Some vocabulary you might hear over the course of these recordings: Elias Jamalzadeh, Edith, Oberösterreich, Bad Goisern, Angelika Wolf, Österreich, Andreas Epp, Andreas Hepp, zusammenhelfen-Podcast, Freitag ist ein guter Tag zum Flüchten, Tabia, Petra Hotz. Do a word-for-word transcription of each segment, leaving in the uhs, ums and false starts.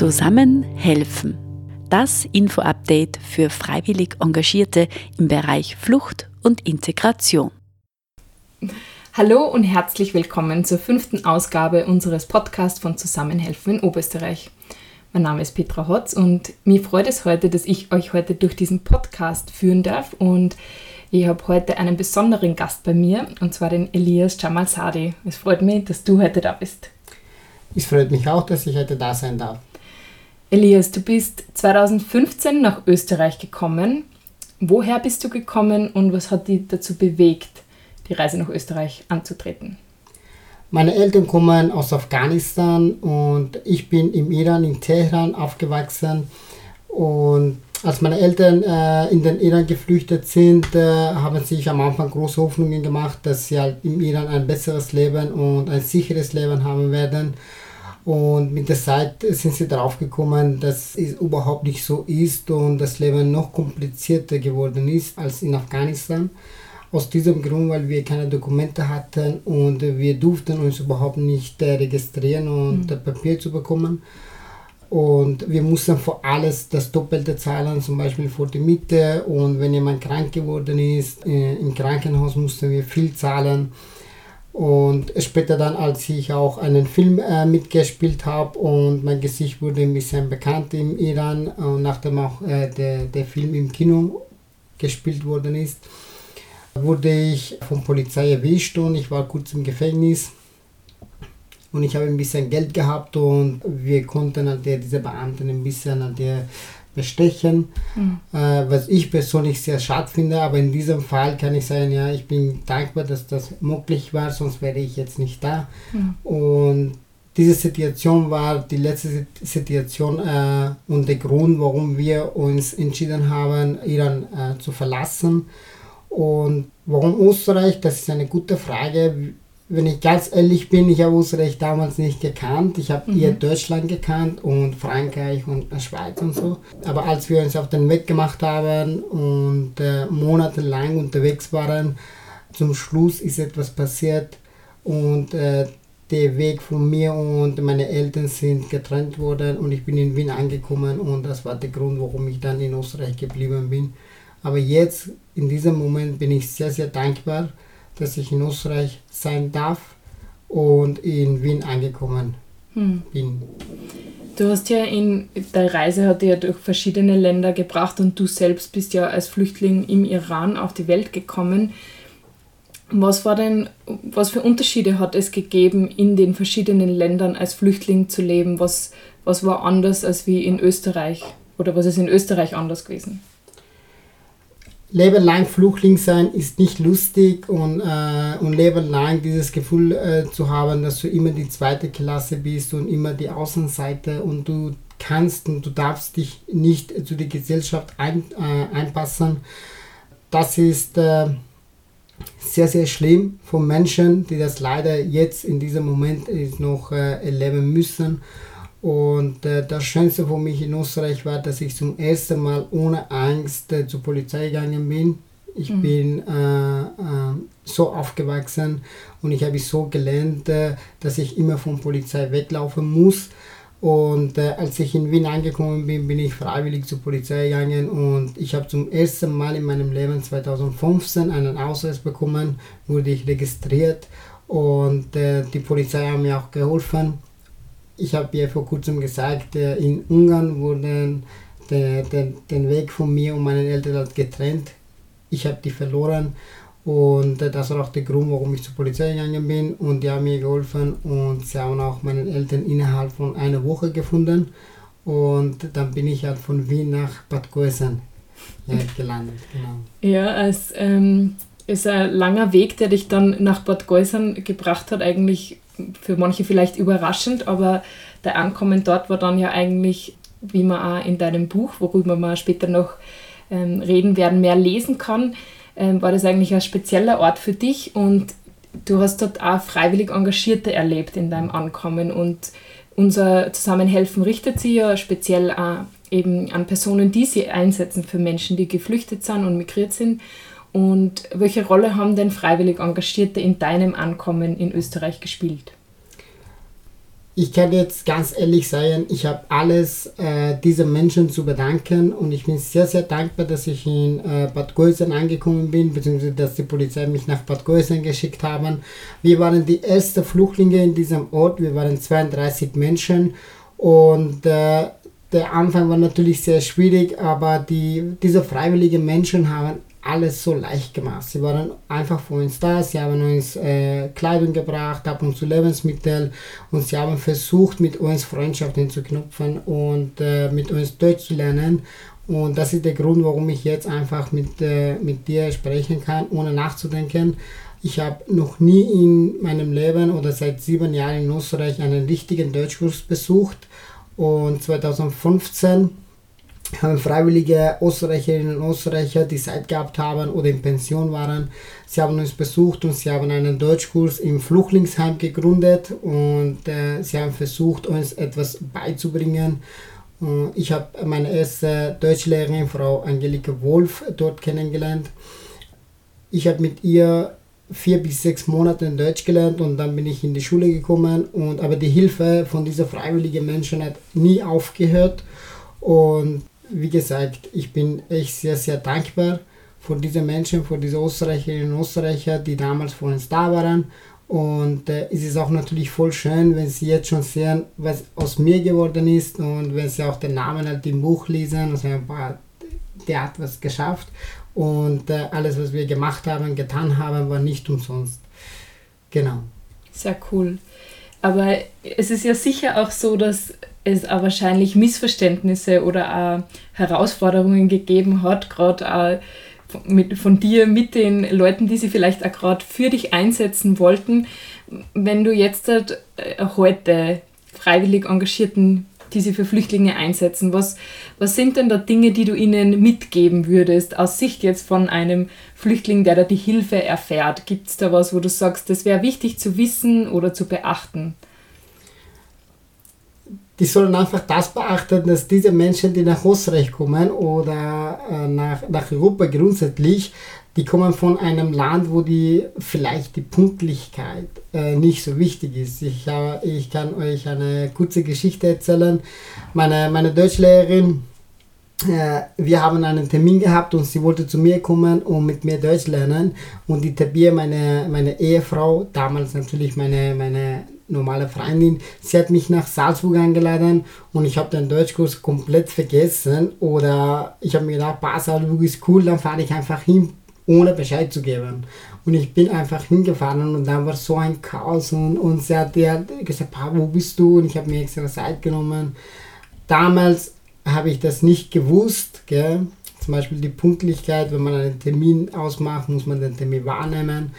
Zusammen helfen. Das Info-Update für freiwillig Engagierte im Bereich Flucht und Integration. Hallo und herzlich willkommen zur fünften Ausgabe unseres Podcasts von Zusammenhelfen in Oberösterreich. Mein Name ist Petra Hotz und mir freut es heute, dass ich euch heute durch diesen Podcast führen darf, und ich habe heute einen besonderen Gast bei mir, und zwar den Elias Jamalzadeh. Es freut mich, dass du heute da bist. Es freut mich auch, dass ich heute da sein darf. Elias, du bist zweitausendfünfzehn nach Österreich gekommen. Woher bist du gekommen und was hat dich dazu bewegt, die Reise nach Österreich anzutreten? Meine Eltern kommen aus Afghanistan und ich bin im Iran, in Teheran, aufgewachsen. Und als meine Eltern äh, in den Iran geflüchtet sind, äh, haben sie sich am Anfang große Hoffnungen gemacht, dass sie halt im Iran ein besseres Leben und ein sicheres Leben haben werden. Und mit der Zeit sind sie darauf gekommen, dass es überhaupt nicht so ist und das Leben noch komplizierter geworden ist als in Afghanistan. Aus diesem Grund, weil wir keine Dokumente hatten und wir durften uns überhaupt nicht registrieren und mhm. Papier zu bekommen. Und wir mussten für alles das Doppelte zahlen, zum Beispiel für die Miete. Und wenn jemand krank geworden ist, im Krankenhaus mussten wir viel zahlen. Und später dann, als ich auch einen Film äh, mitgespielt habe und mein Gesicht wurde ein bisschen bekannt im Iran, und nachdem auch äh, der, der Film im Kino gespielt worden ist, wurde ich von Polizei erwischt und ich war kurz im Gefängnis und ich habe ein bisschen Geld gehabt und wir konnten halt diese Beamten ein bisschen halt bestechen, mhm. äh, was ich persönlich sehr schade finde, aber in diesem Fall kann ich sagen, ja, ich bin dankbar, dass das möglich war, sonst wäre ich jetzt nicht da. Mhm. Und diese Situation war die letzte Situation äh, und der Grund, warum wir uns entschieden haben, Iran äh, zu verlassen. Und warum Österreich? Das ist eine gute Frage. Wenn ich ganz ehrlich bin, ich habe Österreich damals nicht gekannt. Ich habe mhm. eher Deutschland gekannt und Frankreich und Schweiz und so. Aber als wir uns auf den Weg gemacht haben und äh, monatelang unterwegs waren, zum Schluss ist etwas passiert und äh, der Weg von mir und meine Eltern sind getrennt worden und ich bin in Wien angekommen und das war der Grund, warum ich dann in Österreich geblieben bin. Aber jetzt, in diesem Moment, bin ich sehr, sehr dankbar, dass ich in Österreich sein darf und in Wien angekommen hm. bin. Du hast ja in der Reise hat dich ja durch verschiedene Länder gebracht und du selbst bist ja als Flüchtling im Iran auf die Welt gekommen. Was war denn, was für Unterschiede hat es gegeben, in den verschiedenen Ländern als Flüchtling zu leben? Was, was war anders als wie in Österreich? Oder was ist in Österreich anders gewesen? Leben lang Flüchtling sein ist nicht lustig und, äh, und Leben lang dieses Gefühl äh, zu haben, dass du immer die zweite Klasse bist und immer die Außenseite und du kannst und du darfst dich nicht zu der Gesellschaft ein, äh, einpassen. Das ist äh, sehr, sehr schlimm von Menschen, die das leider jetzt in diesem Moment noch äh, erleben müssen. Und äh, das Schönste für mich in Österreich war, dass ich zum ersten Mal ohne Angst äh, zur Polizei gegangen bin. Ich mhm. bin äh, äh, so aufgewachsen und ich habe so gelernt, äh, dass ich immer von der Polizei weglaufen muss. Und äh, als ich in Wien angekommen bin, bin ich freiwillig zur Polizei gegangen und ich habe zum ersten Mal in meinem Leben zweitausendfünfzehn einen Ausweis bekommen, wurde ich registriert und äh, die Polizei hat mir auch geholfen. Ich habe ja vor kurzem gesagt, in Ungarn wurde der, der, der Weg von mir und meinen Eltern getrennt. Ich habe die verloren und das war auch der Grund, warum ich zur Polizei gegangen bin. Und die haben mir geholfen und sie haben auch meinen Eltern innerhalb von einer Woche gefunden. Und dann bin ich halt von Wien nach Bad Goisern gelandet. Genau. Ja, es ähm, ist ein langer Weg, der dich dann nach Bad Goisern gebracht hat, eigentlich für manche vielleicht überraschend, aber der Ankommen dort war dann ja eigentlich, wie man auch in deinem Buch, worüber man später noch ähm, reden werden, mehr lesen kann, ähm, war das eigentlich ein spezieller Ort für dich und du hast dort auch freiwillig Engagierte erlebt in deinem Ankommen und unser Zusammenhelfen richtet sich ja speziell auch eben an Personen, die sich einsetzen für Menschen, die geflüchtet sind und migriert sind. Und welche Rolle haben denn freiwillig Engagierte in deinem Ankommen in Österreich gespielt? Ich kann jetzt ganz ehrlich sein, ich habe alles äh, diesen Menschen zu bedanken und ich bin sehr, sehr dankbar, dass ich in äh, Bad Goisern angekommen bin, beziehungsweise dass die Polizei mich nach Bad Goisern geschickt haben. Wir waren die ersten Flüchtlinge in diesem Ort, wir waren zweiunddreißig Menschen und äh, der Anfang war natürlich sehr schwierig, aber die, diese freiwilligen Menschen haben alles so leicht gemacht. Sie waren einfach für uns da, sie haben uns äh, Kleidung gebracht, ab und zu Lebensmittel und sie haben versucht, mit uns Freundschaften zu knüpfen und äh, mit uns Deutsch zu lernen. Und das ist der Grund, warum ich jetzt einfach mit, äh, mit dir sprechen kann, ohne nachzudenken. Ich habe noch nie in meinem Leben oder seit sieben Jahren in Österreich einen richtigen Deutschkurs besucht. Und zwanzig fünfzehn haben freiwillige Österreicherinnen und Österreicher, die Zeit gehabt haben oder in Pension waren, sie haben uns besucht und sie haben einen Deutschkurs im Flüchtlingsheim gegründet und äh, sie haben versucht, uns etwas beizubringen. Und ich habe meine erste Deutschlehrerin, Frau Angelika Wolf, dort kennengelernt. Ich habe mit ihr vier bis sechs Monate in Deutsch gelernt und dann bin ich in die Schule gekommen. Und, aber die Hilfe von diesen freiwilligen Menschen hat nie aufgehört. Und wie gesagt, ich bin echt sehr, sehr dankbar für diese Menschen, für diese Österreicherinnen und Österreicher, die damals vor uns da waren. Und äh, es ist auch natürlich voll schön, wenn sie jetzt schon sehen, was aus mir geworden ist und wenn sie auch den Namen halt im Buch lesen und sagen, boah, der hat was geschafft. Und äh, alles, was wir gemacht haben, getan haben, war nicht umsonst. Genau. Sehr cool. Aber es ist ja sicher auch so, dass es auch wahrscheinlich Missverständnisse oder auch Herausforderungen gegeben hat, gerade auch mit, von dir mit den Leuten, die sie vielleicht auch gerade für dich einsetzen wollten. Wenn du jetzt halt heute freiwillig Engagierten, die sie für Flüchtlinge einsetzen, was, was sind denn da Dinge, die du ihnen mitgeben würdest, aus Sicht jetzt von einem Flüchtling, der da die Hilfe erfährt? Gibt es da was, wo du sagst, das wäre wichtig zu wissen oder zu beachten? Die sollen einfach das beachten, dass diese Menschen, die nach Österreich kommen oder äh, nach, nach Europa grundsätzlich, die kommen von einem Land, wo die vielleicht die Pünktlichkeit äh, nicht so wichtig ist. Ich, äh, ich kann euch eine kurze Geschichte erzählen. Meine, meine Deutschlehrerin, äh, wir haben einen Termin gehabt und sie wollte zu mir kommen und mit mir Deutsch lernen. Und die Tabia, meine, meine Ehefrau, damals natürlich meine, meine normale Freundin, sie hat mich nach Salzburg eingeladen und ich habe den Deutschkurs komplett vergessen oder ich habe mir gedacht, bah, Salzburg ist cool, dann fahre ich einfach hin, ohne Bescheid zu geben. Und ich bin einfach hingefahren und dann war so ein Chaos und, und sie hat ja gesagt, bah, wo bist du? Und ich habe mir extra Zeit genommen. Damals habe ich das nicht gewusst, gell? Zum Beispiel die Pünktlichkeit, wenn man einen Termin ausmacht, muss man den Termin wahrnehmen.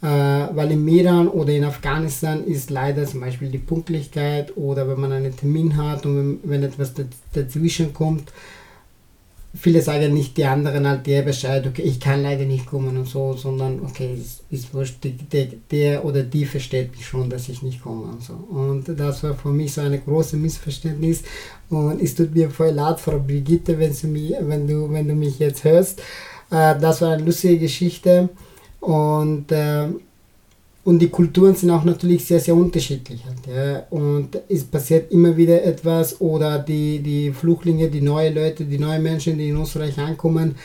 Weil im Iran oder in Afghanistan ist leider zum Beispiel die Pünktlichkeit oder wenn man einen Termin hat und wenn, wenn etwas dazwischen kommt, viele sagen nicht die anderen halt der Bescheid, okay, ich kann leider nicht kommen und so, sondern okay, es ist wurscht, der, der oder die versteht mich schon, dass ich nicht komme und so. Und das war für mich so ein großes Missverständnis und es tut mir voll leid, Frau Brigitte, wenn, sie mich, wenn, du, wenn du mich jetzt hörst. Das war eine lustige Geschichte. Und, äh, und die Kulturen sind auch natürlich sehr, sehr unterschiedlich. Halt, ja. Und es passiert immer wieder etwas oder die, die Flüchtlinge, die neuen Leute, die neuen Menschen, die in Österreich ankommen,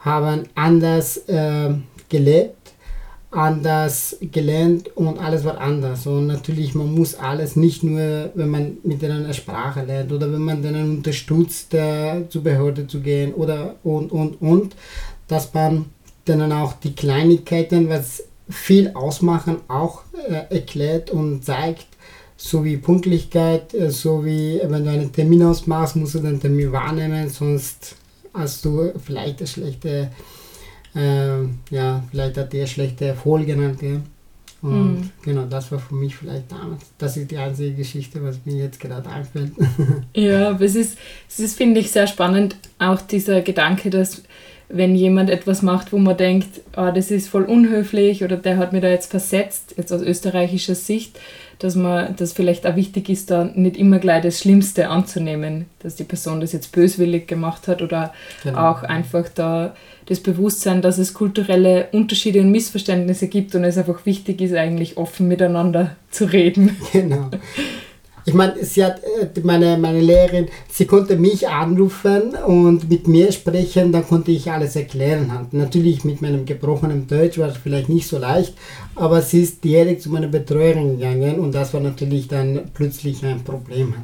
haben anders äh, gelebt, anders gelernt und alles war anders. Und natürlich, man muss alles nicht nur, wenn man mit denen eine Sprache lernt oder wenn man denen unterstützt, äh, zur Behörde zu gehen oder und, und, und, dass man dann auch die Kleinigkeiten, was viel ausmachen, auch äh, erklärt und zeigt, sowie Pünktlichkeit, äh, sowie wenn du einen Termin ausmachst, musst du den Termin wahrnehmen, sonst hast du vielleicht eine schlechte, äh, ja, vielleicht hat dir schlechte Erfolge. Ja? Und mhm. genau, das war für mich vielleicht damals. Das ist die einzige Geschichte, was mir jetzt gerade einfällt. Ja, aber es ist, es ist, finde ich, sehr spannend, auch dieser Gedanke, dass wenn jemand etwas macht, wo man denkt, oh, das ist voll unhöflich oder der hat mich da jetzt versetzt, jetzt aus österreichischer Sicht, dass man das vielleicht auch wichtig ist, da nicht immer gleich das Schlimmste anzunehmen, dass die Person das jetzt böswillig gemacht hat oder genau. Auch einfach da das Bewusstsein, dass es kulturelle Unterschiede und Missverständnisse gibt und es einfach wichtig ist, eigentlich offen miteinander zu reden. Genau. Ich meine, sie hat, meine, meine Lehrerin, sie konnte mich anrufen und mit mir sprechen, dann konnte ich alles erklären. Natürlich mit meinem gebrochenen Deutsch war es vielleicht nicht so leicht, aber sie ist direkt zu meiner Betreuerin gegangen und das war natürlich dann plötzlich ein Problem.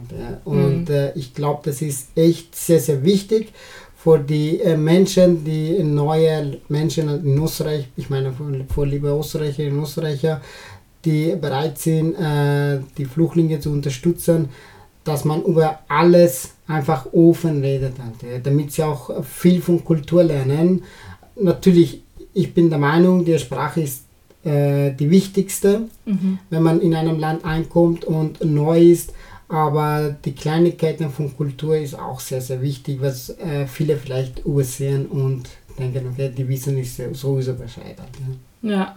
Und mhm. ich glaube, das ist echt sehr, sehr wichtig für die Menschen, die neue Menschen in Österreich, ich meine, für liebe Österreicherinnen und Österreicher, die bereit sind, die Flüchtlinge zu unterstützen, dass man über alles einfach offen redet, damit sie auch viel von Kultur lernen. Natürlich, ich bin der Meinung, die Sprache ist die wichtigste, mhm. wenn man in einem Land einkommt und neu ist, aber die Kleinigkeiten von Kultur ist auch sehr, sehr wichtig, was viele vielleicht übersehen und denken, okay, die wissen nicht sowieso Bescheid. Ja.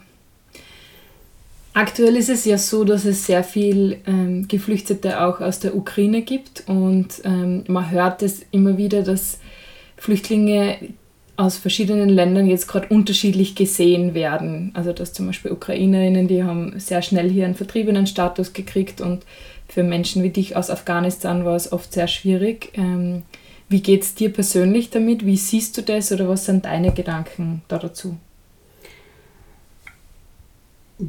Aktuell ist es ja so, dass es sehr viel ähm, Geflüchtete auch aus der Ukraine gibt und ähm, man hört es immer wieder, dass Flüchtlinge aus verschiedenen Ländern jetzt gerade unterschiedlich gesehen werden. Also dass zum Beispiel UkrainerInnen, die haben sehr schnell hier einen Vertriebenenstatus gekriegt und für Menschen wie dich aus Afghanistan war es oft sehr schwierig. Ähm, wie geht es dir persönlich damit? Wie siehst du das oder was sind deine Gedanken da dazu?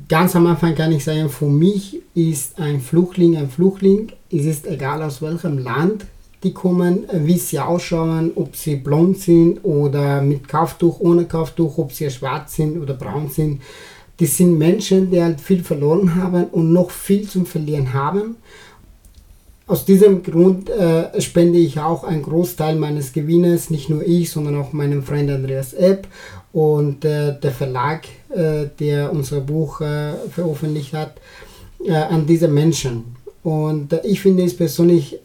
Ganz am Anfang kann ich sagen, für mich ist ein Flüchtling ein Flüchtling. Es ist egal, aus welchem Land die kommen, wie sie ausschauen, ob sie blond sind oder mit Kopftuch, ohne Kopftuch, ob sie schwarz sind oder braun sind. Das sind Menschen, die halt viel verloren haben und noch viel zu verlieren haben. Aus diesem Grund äh, spende ich auch einen Großteil meines Gewinnes, nicht nur ich, sondern auch meinem Freund Andreas Hepp und äh, der Verlag, äh, der unser Buch äh, veröffentlicht hat, äh, an diese Menschen. Und äh, ich finde es persönlich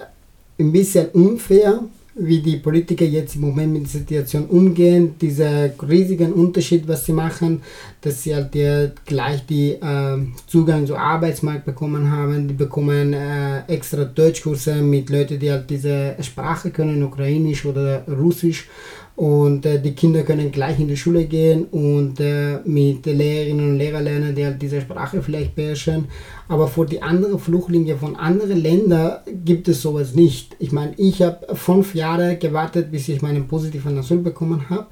ein bisschen unfair, wie die Politiker jetzt im Moment mit der Situation umgehen, dieser riesigen Unterschied, was sie machen, dass sie halt ja gleich die äh, Zugang zum Arbeitsmarkt bekommen haben, die bekommen äh, extra Deutschkurse mit Leuten, die halt diese Sprache können, Ukrainisch oder Russisch, und äh, die Kinder können gleich in die Schule gehen und äh, mit Lehrerinnen und Lehrern lernen, die halt diese Sprache vielleicht beherrschen, aber für die anderen Flüchtlinge von anderen Ländern gibt es sowas nicht. Ich meine, ich habe fünf Jahre gewartet, bis ich meinen positiven Asyl bekommen habe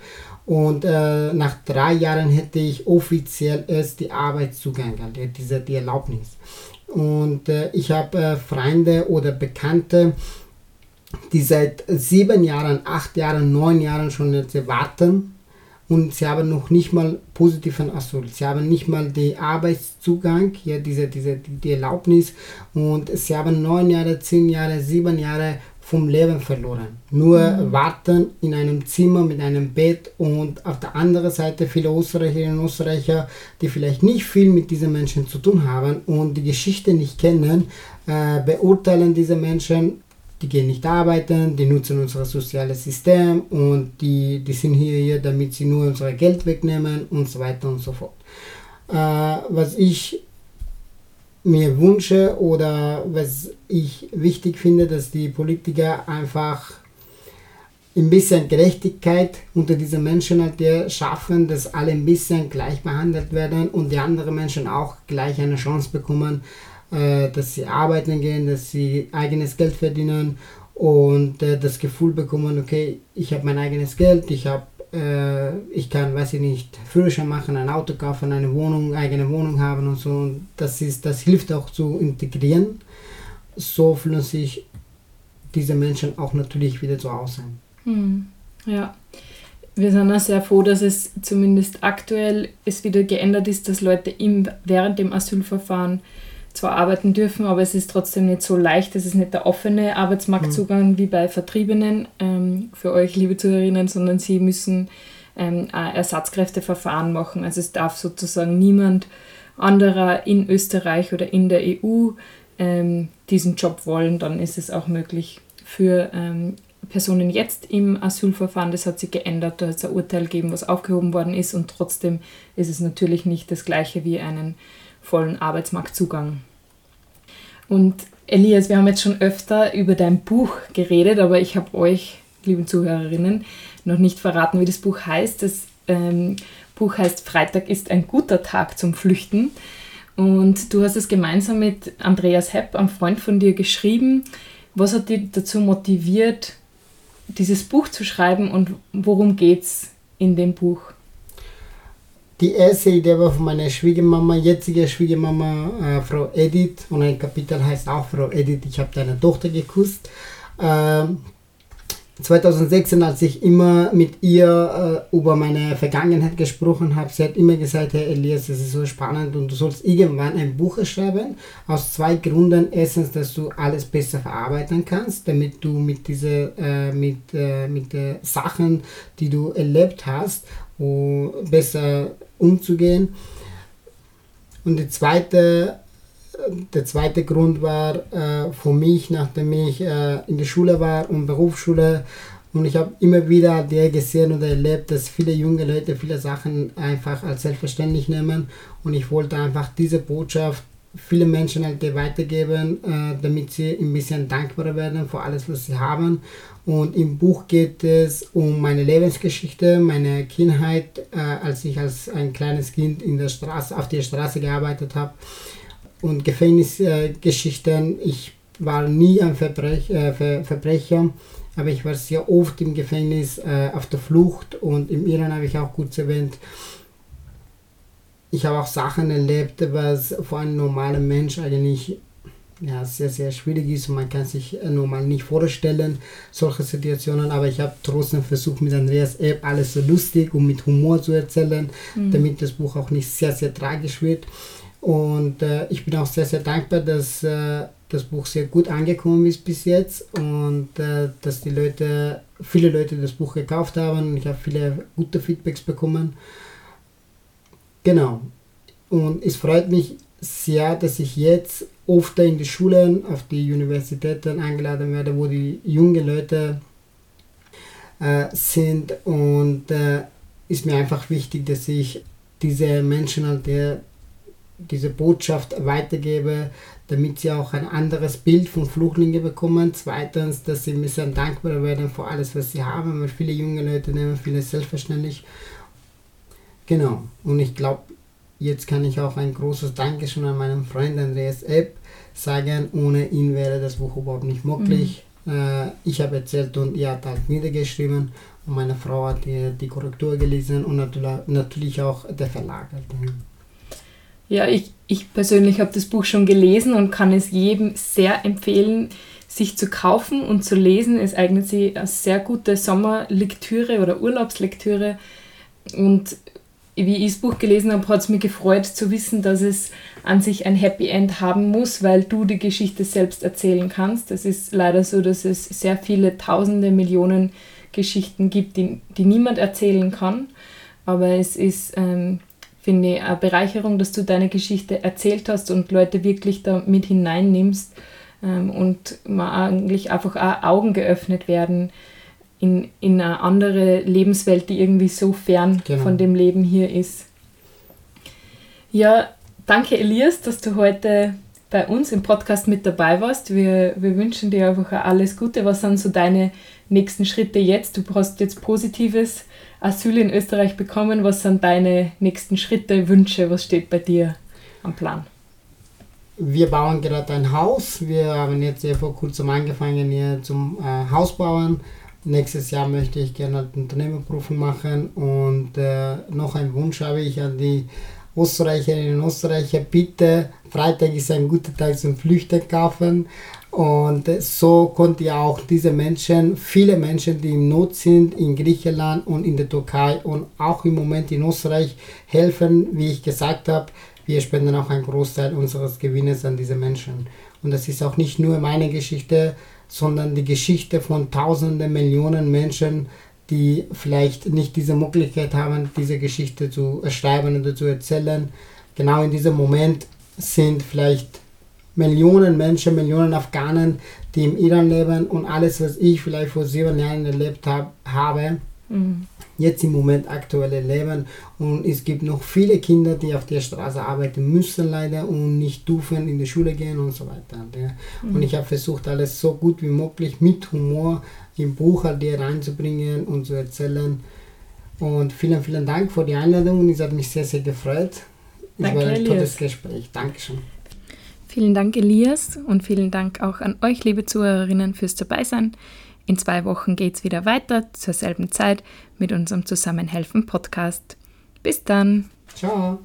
und äh, nach drei Jahren hätte ich offiziell erst die Arbeitszugang, also diese, die Erlaubnis. Und äh, ich habe äh, Freunde oder Bekannte, die seit sieben Jahren, acht Jahren, neun Jahren schon jetzt warten und sie haben noch nicht mal positiven Asyl, sie haben nicht mal den Arbeitszugang, ja, diese, diese, die Erlaubnis, und sie haben neun Jahre, zehn Jahre, sieben Jahre vom Leben verloren. Nur mhm. warten in einem Zimmer mit einem Bett, und auf der anderen Seite viele Österreicherinnen und Österreicher, die vielleicht nicht viel mit diesen Menschen zu tun haben und die Geschichte nicht kennen, äh, beurteilen diese Menschen. Die gehen nicht arbeiten, die nutzen unser soziales System und die, die sind hier, hier, damit sie nur unser Geld wegnehmen und so weiter und so fort. Äh, was ich mir wünsche oder was ich wichtig finde, dass die Politiker einfach ein bisschen Gerechtigkeit unter diesen Menschen halt schaffen, dass alle ein bisschen gleich behandelt werden und die anderen Menschen auch gleich eine Chance bekommen, dass sie arbeiten gehen, dass sie eigenes Geld verdienen und äh, das Gefühl bekommen, okay, ich habe mein eigenes Geld, ich habe, äh, ich kann, weiß ich nicht, Führerschein machen, ein Auto kaufen, eine Wohnung, eigene Wohnung haben und so. Und das ist, das hilft auch zu integrieren. So fühlen sich diese Menschen auch natürlich wieder zu Hause. Hm. Ja. Wir sind auch sehr froh, dass es zumindest aktuell es wieder geändert ist, dass Leute im, während dem Asylverfahren zwar arbeiten dürfen, aber es ist trotzdem nicht so leicht. Es ist nicht der offene Arbeitsmarktzugang mhm. wie bei Vertriebenen, ähm, für euch, liebe Zuhörerinnen, sondern sie müssen ähm, Ersatzkräfteverfahren machen. Also es darf sozusagen niemand anderer in Österreich oder in der E U ähm, diesen Job wollen. Dann ist es auch möglich für ähm, Personen jetzt im Asylverfahren. Das hat sich geändert, da hat es ein Urteil gegeben, was aufgehoben worden ist, und trotzdem ist es natürlich nicht das Gleiche wie einen vollen Arbeitsmarktzugang. Und Elias, wir haben jetzt schon öfter über dein Buch geredet, aber ich habe euch, lieben Zuhörerinnen, noch nicht verraten, wie das Buch heißt. Das ähm, Buch heißt Freitag ist ein guter Tag zum Flüchten. Und du hast es gemeinsam mit Andreas Hepp, einem Freund von dir, geschrieben. Was hat dich dazu motiviert, dieses Buch zu schreiben, und worum geht's in dem Buch? Die erste Idee war von meiner Schwiegermama, jetziger Schwiegermama, äh, Frau Edith. Und ein Kapitel heißt auch Frau Edith, ich habe deine Tochter geküsst. Äh, zweitausendsechzehn, als ich immer mit ihr äh, über meine Vergangenheit gesprochen habe, sie hat immer gesagt, Herr Elias, es ist so spannend und du sollst irgendwann ein Buch schreiben, aus zwei Gründen. Erstens, dass du alles besser verarbeiten kannst, damit du mit diesen äh, mit, äh, mit, äh, Sachen, die du erlebt hast, um besser umzugehen. Und die zweite Der zweite Grund war äh, für mich, nachdem ich äh, in der Schule war und Berufsschule, und ich habe immer wieder der gesehen oder erlebt, dass viele junge Leute viele Sachen einfach als selbstverständlich nehmen, und ich wollte einfach diese Botschaft viele Menschen halt weitergeben, äh, damit sie ein bisschen dankbarer werden für alles, was sie haben. Und im Buch geht es um meine Lebensgeschichte, meine Kindheit, äh, als ich als ein kleines Kind in der Straße, auf der Straße gearbeitet habe. Und Gefängnisgeschichten. Äh, ich war nie ein Verbrech, äh, Ver- Verbrecher, aber ich war sehr oft im Gefängnis, äh, auf der Flucht, und im Iran habe ich auch kurz erwähnt. Ich habe auch Sachen erlebt, was für einen normalen Mensch eigentlich ja, sehr, sehr schwierig ist, und man kann sich normal nicht vorstellen, solche Situationen. Aber ich habe trotzdem versucht, mit Andreas Epp alles so lustig und mit Humor zu erzählen, mhm. damit das Buch auch nicht sehr, sehr tragisch wird. Und äh, ich bin auch sehr, sehr dankbar, dass äh, das Buch sehr gut angekommen ist bis jetzt, und äh, dass die Leute, viele Leute das Buch gekauft haben. Ich habe viele gute Feedbacks bekommen. Genau. Und es freut mich sehr, dass ich jetzt oft in die Schulen, auf die Universitäten eingeladen werde, wo die jungen Leute äh, sind. Und äh, ist mir einfach wichtig, dass ich diese Menschen an der diese Botschaft weitergebe, damit sie auch ein anderes Bild von Flüchtlingen bekommen. Zweitens, dass sie ein bisschen dankbar werden für alles, was sie haben, weil viele junge Leute nehmen vieles selbstverständlich. Genau, und ich glaube, jetzt kann ich auch ein großes Dankeschön an meinen Freund Andreas Epp sagen. Ohne ihn wäre das Buch überhaupt nicht möglich. Mhm. Äh, ich habe erzählt und er hat halt niedergeschrieben, und meine Frau hat die, die Korrektur gelesen, und natürlich, natürlich auch der Verlag. Ja, ich, ich persönlich habe das Buch schon gelesen und kann es jedem sehr empfehlen, sich zu kaufen und zu lesen. Es eignet sich als sehr gute Sommerlektüre oder Urlaubslektüre. Und wie ich das Buch gelesen habe, hat es mich gefreut zu wissen, dass es an sich ein Happy End haben muss, weil du die Geschichte selbst erzählen kannst. Es ist leider so, dass es sehr viele tausende, Millionen Geschichten gibt, die, die niemand erzählen kann. Aber es ist... Ähm, finde ich eine Bereicherung, dass du deine Geschichte erzählt hast und Leute wirklich da mit hineinnimmst, ähm, und man eigentlich einfach auch Augen geöffnet werden in, in eine andere Lebenswelt, die irgendwie so fern genau. von dem Leben hier ist. Ja, danke Elias, dass du heute bei uns im Podcast mit dabei warst. Wir, wir wünschen dir einfach auch alles Gute. Was sind so deine nächsten Schritte jetzt? Du hast jetzt positives Asyl in Österreich bekommen. Was sind deine nächsten Schritte, Wünsche? Was steht bei dir am Plan? Wir bauen gerade ein Haus. Wir haben jetzt sehr vor kurzem angefangen hier zum äh, Haus bauen. Nächstes Jahr möchte ich gerne eine Unternehmerprüfung machen. Und äh, noch einen Wunsch habe ich an die Österreicherinnen und Österreicher: bitte, Freitag ist ein guter Tag zum Flüchten kaufen. Und so konnte ja auch diese Menschen, viele Menschen, die in Not sind, in Griechenland und in der Türkei und auch im Moment in Österreich, helfen. Wie ich gesagt habe, wir spenden auch einen Großteil unseres Gewinnes an diese Menschen. Und das ist auch nicht nur meine Geschichte, sondern die Geschichte von tausenden, Millionen Menschen, die vielleicht nicht diese Möglichkeit haben, diese Geschichte zu schreiben oder zu erzählen. Genau in diesem Moment sind vielleicht Millionen Menschen, Millionen Afghanen, die im Iran leben, und alles, was ich vielleicht vor sieben Jahren erlebt hab, habe, mhm. jetzt im Moment aktuell erleben. Und es gibt noch viele Kinder, die auf der Straße arbeiten müssen leider und nicht dürfen in die Schule gehen und so weiter. Ja. Mhm. Und ich habe versucht, alles so gut wie möglich mit Humor im Buch halt hier reinzubringen und zu erzählen. Und vielen, vielen Dank für die Einladung. Es hat mich sehr, sehr gefreut. Danke, Elias. Das war ein tolles Gespräch. Dankeschön. Vielen Dank, Elias, und vielen Dank auch an euch, liebe Zuhörerinnen, fürs Dabeisein. In zwei Wochen geht's wieder weiter, zur selben Zeit, mit unserem Zusammenhelfen-Podcast. Bis dann. Ciao.